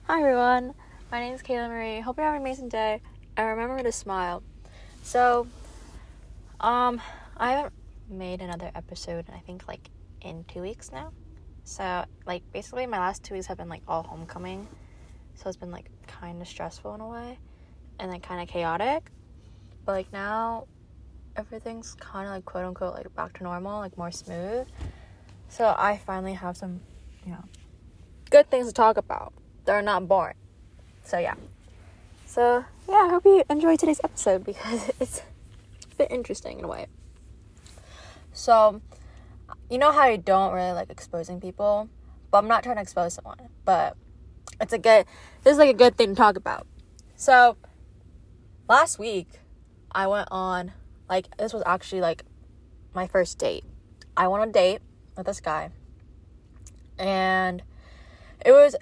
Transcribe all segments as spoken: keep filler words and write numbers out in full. Hi everyone, my name is Kayla Marie. Hope you're having an amazing day, and remember to smile. So, um, I haven't made another episode, I think, like, in two weeks now. So, like, basically my last two weeks have been, like, all homecoming. So it's been, like, kind of stressful in a way, and then kind of chaotic. But, like, now everything's kind of, like, quote-unquote, like, back to normal, like, more smooth. So I finally have some, you know, good things to talk about that are not boring. So, yeah. So, yeah, I hope you enjoyed today's episode because it's a bit interesting in a way. So, you know how I don't really like exposing people? But I'm not trying to expose someone. But it's a good, this is, like, a good thing to talk about. So, last week, I went on... Like, this was actually, like, my first date. I went on a date with this guy. And it was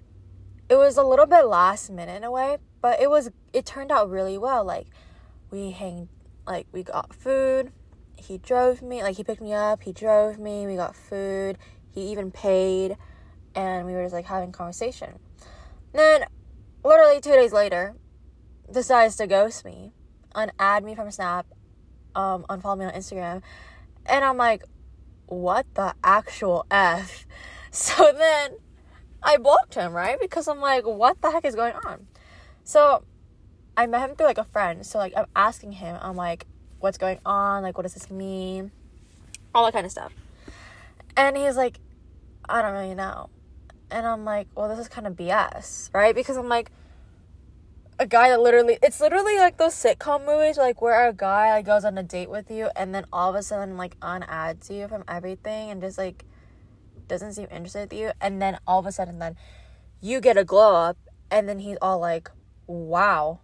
it was a little bit last minute in a way. But it was it turned out really well. Like, we hang, like, we got food. He drove me. Like, he picked me up. He drove me. We got food. He even paid. And we were just, like, having conversation. Then, literally two days later, decides to ghost me. Unadd me from Snap. Um, unfollow me on Instagram, and I'm like, what the actual F? So then I blocked him, right? Because I'm like, what the heck is going on? So I met him through, like, a friend. So, like, I'm asking him, I'm like, what's going on? Like, what does this mean? All that kind of stuff. And he's like, I don't really know. And I'm like, well, this is kind of B S, right? Because I'm like, a guy that literally, it's literally like those sitcom movies, like, where a guy, like, goes on a date with you and then all of a sudden, like, unadds you from everything and just, like, doesn't seem interested with you, and then all of a sudden then you get a glow up, and then he's all like, wow,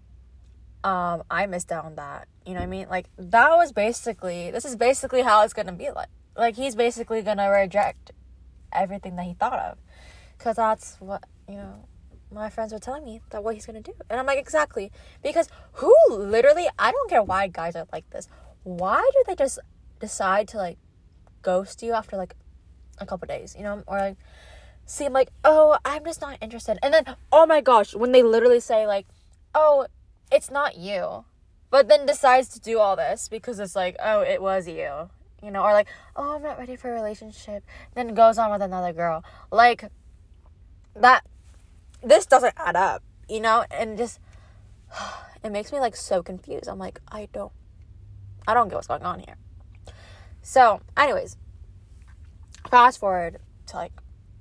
um I missed out on that, you know what I mean? Like, that was basically, this is basically how it's gonna be. Like, like he's basically gonna reject everything that he thought of, because that's what, you know, my friends were telling me that what he's gonna do. And I'm like, exactly. Because who literally, I don't care why guys are like this. Why do they just decide to, like, ghost you after, like, a couple days, you know? Or, like, seem like, oh, I'm just not interested. And then, oh my gosh, when they literally say, like, oh, it's not you. But then decides to do all this because it's like, oh, it was you. You know? Or, like, oh, I'm not ready for a relationship. Then goes on with another girl. Like, that... this doesn't add up, you know? And just, it makes me, like, so confused. I'm like, I don't, I don't get what's going on here. So, anyways, fast forward to, like,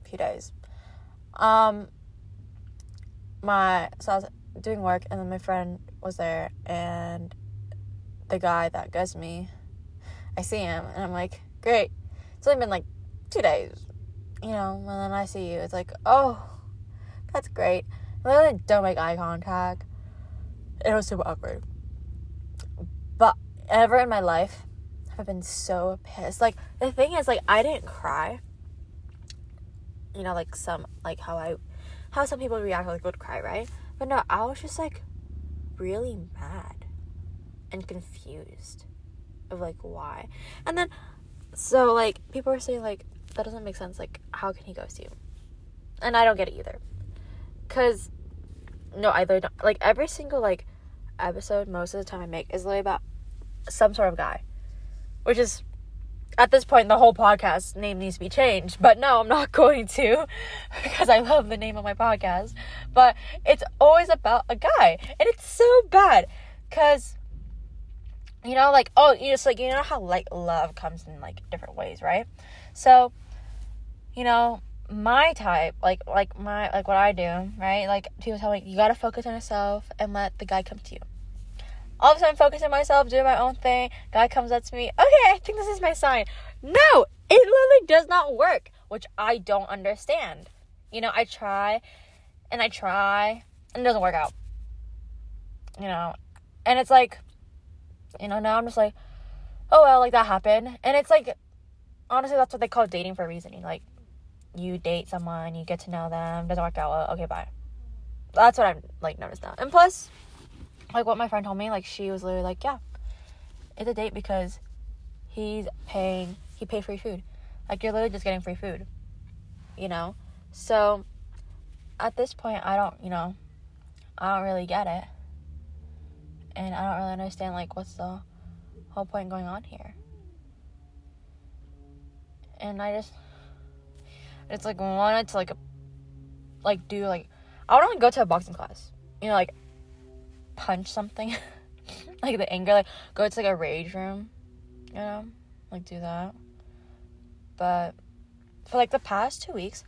a few days. Um, my, so I was doing work, and then my friend was there, and the guy that ghosted me, I see him, and I'm like, great. It's only been, like, two days, you know? And then I see you. It's like, oh, that's great. I literally don't make eye contact. It was super awkward. But ever in my life, I've been so pissed. Like, the thing is, like, I didn't cry. You know, like, some, like, how I, how some people react, like, would cry, right? But no, I was just, like, really mad and confused of, like, why. And then, so, like, people are saying, like, that doesn't make sense. Like, how can he ghost you? And I don't get it either. Because, no, I literally don't, like, every single, like, episode most of the time I make is literally about some sort of guy. Which is, at this point, the whole podcast name needs to be changed. But no, I'm not going to, because I love the name of my podcast. But it's always about a guy. And it's so bad. Because, you know, like, oh, you just, like, you know how, like, love comes in, like, different ways, right? So, you know... my type, like, like my, like what I do, right? Like, people tell me, you gotta focus on yourself and let the guy come to you. All of a sudden, focusing on myself, doing my own thing, guy comes up to me, okay, I think this is my sign. No, it literally does not work, which I don't understand. You know, I try, and I try, and it doesn't work out. You know, and it's like, you know, now I'm just like, oh well, like, that happened. And it's like, honestly, that's what they call dating for a reason. Like, you date someone, you get to know them, doesn't work out well, okay, bye. That's what I'm, like, noticed now. And plus, like, what my friend told me, like, she was literally like, yeah, it's a date because he's paying, he paid free food. Like, you're literally just getting free food, you know? So, at this point, I don't, you know, I don't really get it. And I don't really understand, like, what's the whole point going on here? And I just, it's, like, wanted to, like, like, do, like, I would want to go to a boxing class. You know, like, punch something. Like, the anger, like, go to, like, a rage room. You know? Like, do that. But for, like, the past two weeks,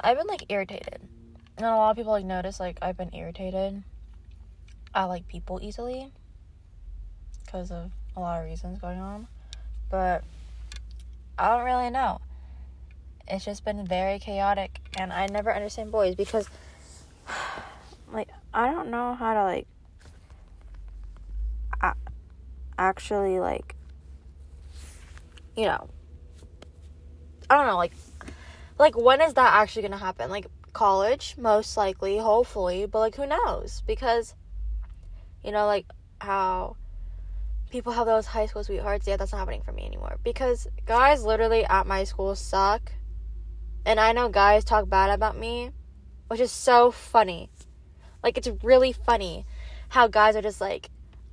I've been, like, irritated. And a lot of people, like, notice, like, I've been irritated at, like, people easily. Because of a lot of reasons going on. But I don't really know. It's just been very chaotic. And I never understand boys because, like, I don't know how to, like, a- actually, like, you know, I don't know, like, like, when is that actually going to happen? Like, college, most likely, hopefully, but, like, who knows? Because, you know, like, how people have those high school sweethearts, yeah, that's not happening for me anymore. Because guys literally at my school suck, and I know guys talk bad about me, which is so funny. Like, it's really funny how guys are just like,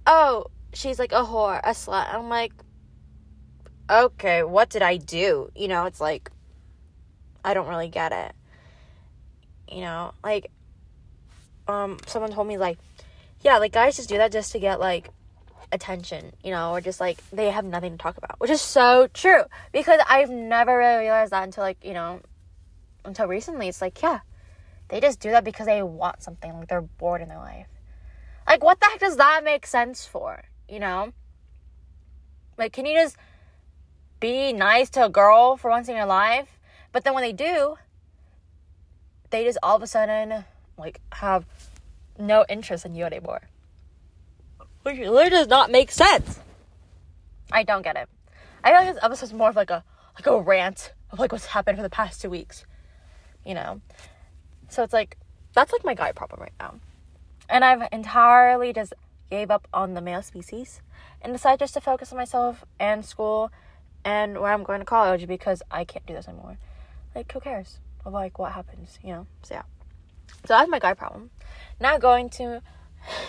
oh, she's, like, a whore, a slut. And I'm like, okay, what did I do? You know, it's like, I don't really get it. You know, like, um, someone told me, like, yeah, like, guys just do that just to get, like, attention, you know, or just, like, they have nothing to talk about, which is so true, because I've never really realized that until, like, you know, until recently. It's like, yeah, they just do that because they want something, like, they're bored in their life. Like, what the heck does that make sense for, you know? Like, can you just be nice to a girl for once in your life? But then when they do, they just all of a sudden, like, have no interest in you anymore. Which literally does not make sense. I don't get it. I feel like this episode's more of, like, a like a rant of, like, what's happened for the past two weeks. You know? So it's, like, that's, like, my guy problem right now. And I've entirely just gave up on the male species and decided just to focus on myself and school and where I'm going to college, because I can't do this anymore. Like, who cares of, like, what happens, you know? So, yeah. So, that's my guy problem. Now going to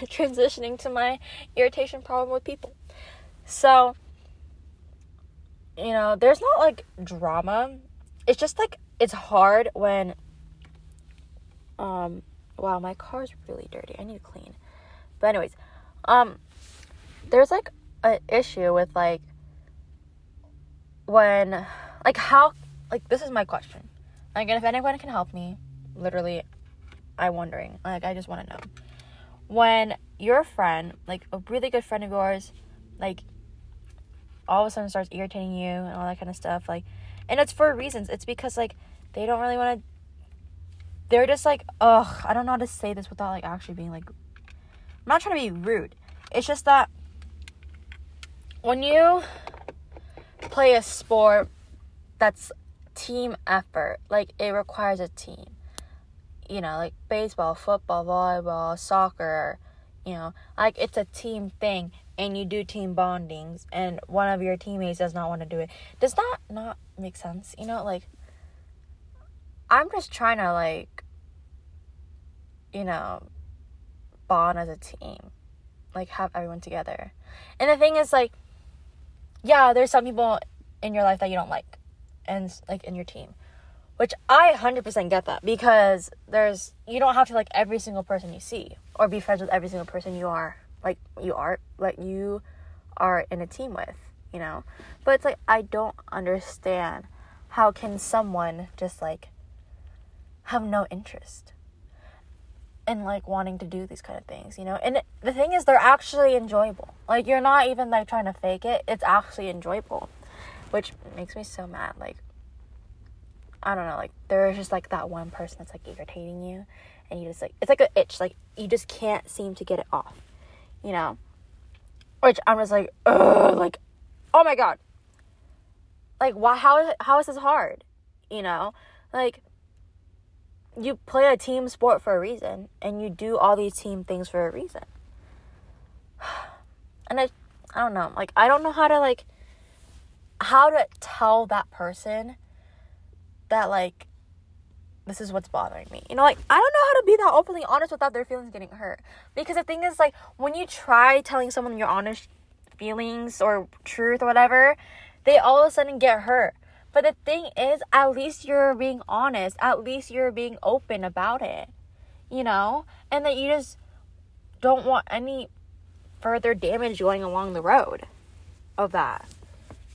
transitioning to my irritation problem with people. So, you know, there's not, like, drama. It's just, like, it's hard when, um, wow, my car's really dirty. I need to clean. But anyways, um, there's, like, an issue with, like, when, like, how, like, this is my question. Like, if anyone can help me, literally, I'm wondering. Like, I just want to know. When your friend, like, a really good friend of yours, like, all of a sudden starts irritating you and all that kind of stuff, like, and it's for reasons. It's because, like, they don't really want to, they're just, like, ugh, I don't know how to say this without, like, actually being, like, I'm not trying to be rude. It's just that when you play a sport that's team effort, like, it requires a team, you know, like baseball, football, volleyball, soccer, you know, like, it's a team thing, and you do team bondings, and one of your teammates does not want to do it. Does that not make sense? You know, like, I'm just trying to, like, you know, bond as a team, like, have everyone together. And the thing is, like, yeah, there's some people in your life that you don't like, and, like, in your team, which I one hundred percent get that, because there's, you don't have to like every single person you see, or be friends with every single person you are, like, you are, like, you are in a team with, you know? But it's, like, I don't understand, how can someone just, like, have no interest in, like, wanting to do these kind of things, you know? And it, the thing is, they're actually enjoyable. Like, you're not even, like, trying to fake it. It's actually enjoyable, which makes me so mad. Like, I don't know, like, there's just, like, that one person that's, like, irritating you, and you just, like, it's like an itch, like, you just can't seem to get it off, you know? Which I'm just like, ugh, like, oh my god, like, why, how, how is this hard, you know? Like, you play a team sport for a reason, and you do all these team things for a reason. And I, I don't know, like, I don't know how to, like, how to tell that person that, like, this is what's bothering me. You know, like, I don't know how to be that openly honest without their feelings getting hurt. Because the thing is, like, when you try telling someone your honest feelings or truth or whatever, they all of a sudden get hurt. But the thing is, at least you're being honest. At least you're being open about it, you know? And that you just don't want any further damage going along the road of that.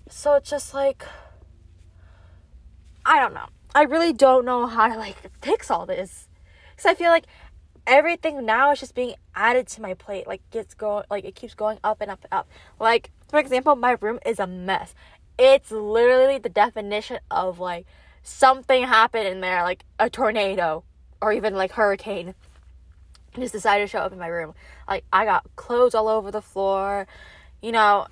So it's just like, I don't know. I really don't know how to, like, fix all this. Because I feel like everything now is just being added to my plate. Like, it's go- like it keeps going up and up and up. Like, for example, my room is a mess. It's literally the definition of, like, something happened in there, like a tornado or even, like, hurricane. I just decided to show up in my room. Like, I got clothes all over the floor. You know,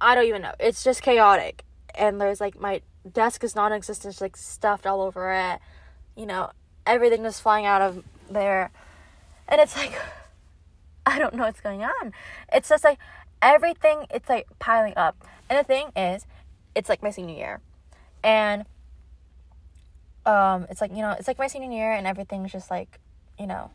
I don't even know. It's just chaotic. And there's, like, my desk is non-existent. It's, like, stuffed all over it. You know, everything is flying out of there. And it's, like, I don't know what's going on. It's just, like, everything, it's, like, piling up. And the thing is, it's, like, my senior year. And um, it's, like, you know, it's, like, my senior year and everything's just, like, you know,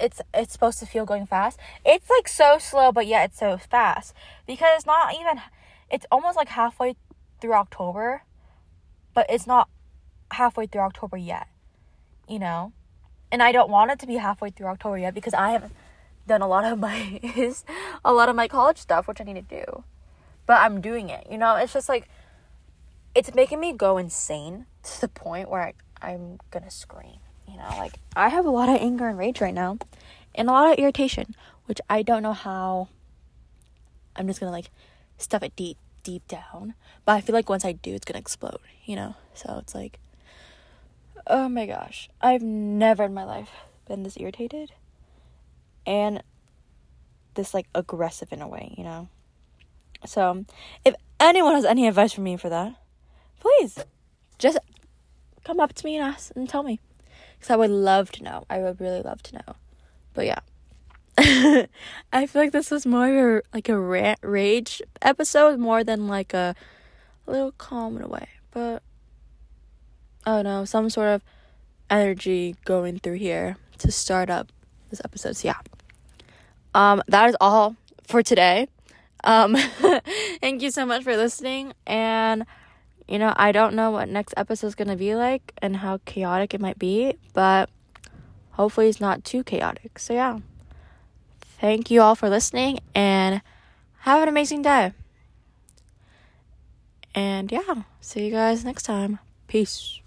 it's it's supposed to feel going fast. It's, like, so slow, but yet it's so fast. Because it's not even, it's almost, like, halfway through October. But it's not halfway through October yet, you know. And I don't want it to be halfway through October yet because I haven't done a lot of my, a lot of my college stuff, which I need to do. But I'm doing it, you know? It's just, like, it's making me go insane to the point where I, I'm gonna scream, you know? Like, I have a lot of anger and rage right now and a lot of irritation, which I don't know how. I'm just gonna, like, stuff it deep, deep down. But I feel like once I do, it's gonna explode, you know? So it's like, oh my gosh. I've never in my life been this irritated and this, like, aggressive in a way, you know? So, if anyone has any advice for me for that, please just come up to me and ask and tell me. Because I would love to know. I would really love to know. But yeah. I feel like this was more of a, like a rant, rage episode more than like a, a little calm in a way. But, I don't know, some sort of energy going through here to start up this episode. So yeah. Um, that is all for today. Um, thank you so much for listening, and, you know, I don't know what next episode is going to be like and how chaotic it might be, but hopefully it's not too chaotic. So yeah, thank you all for listening, and have an amazing day. And yeah, see you guys next time. Peace.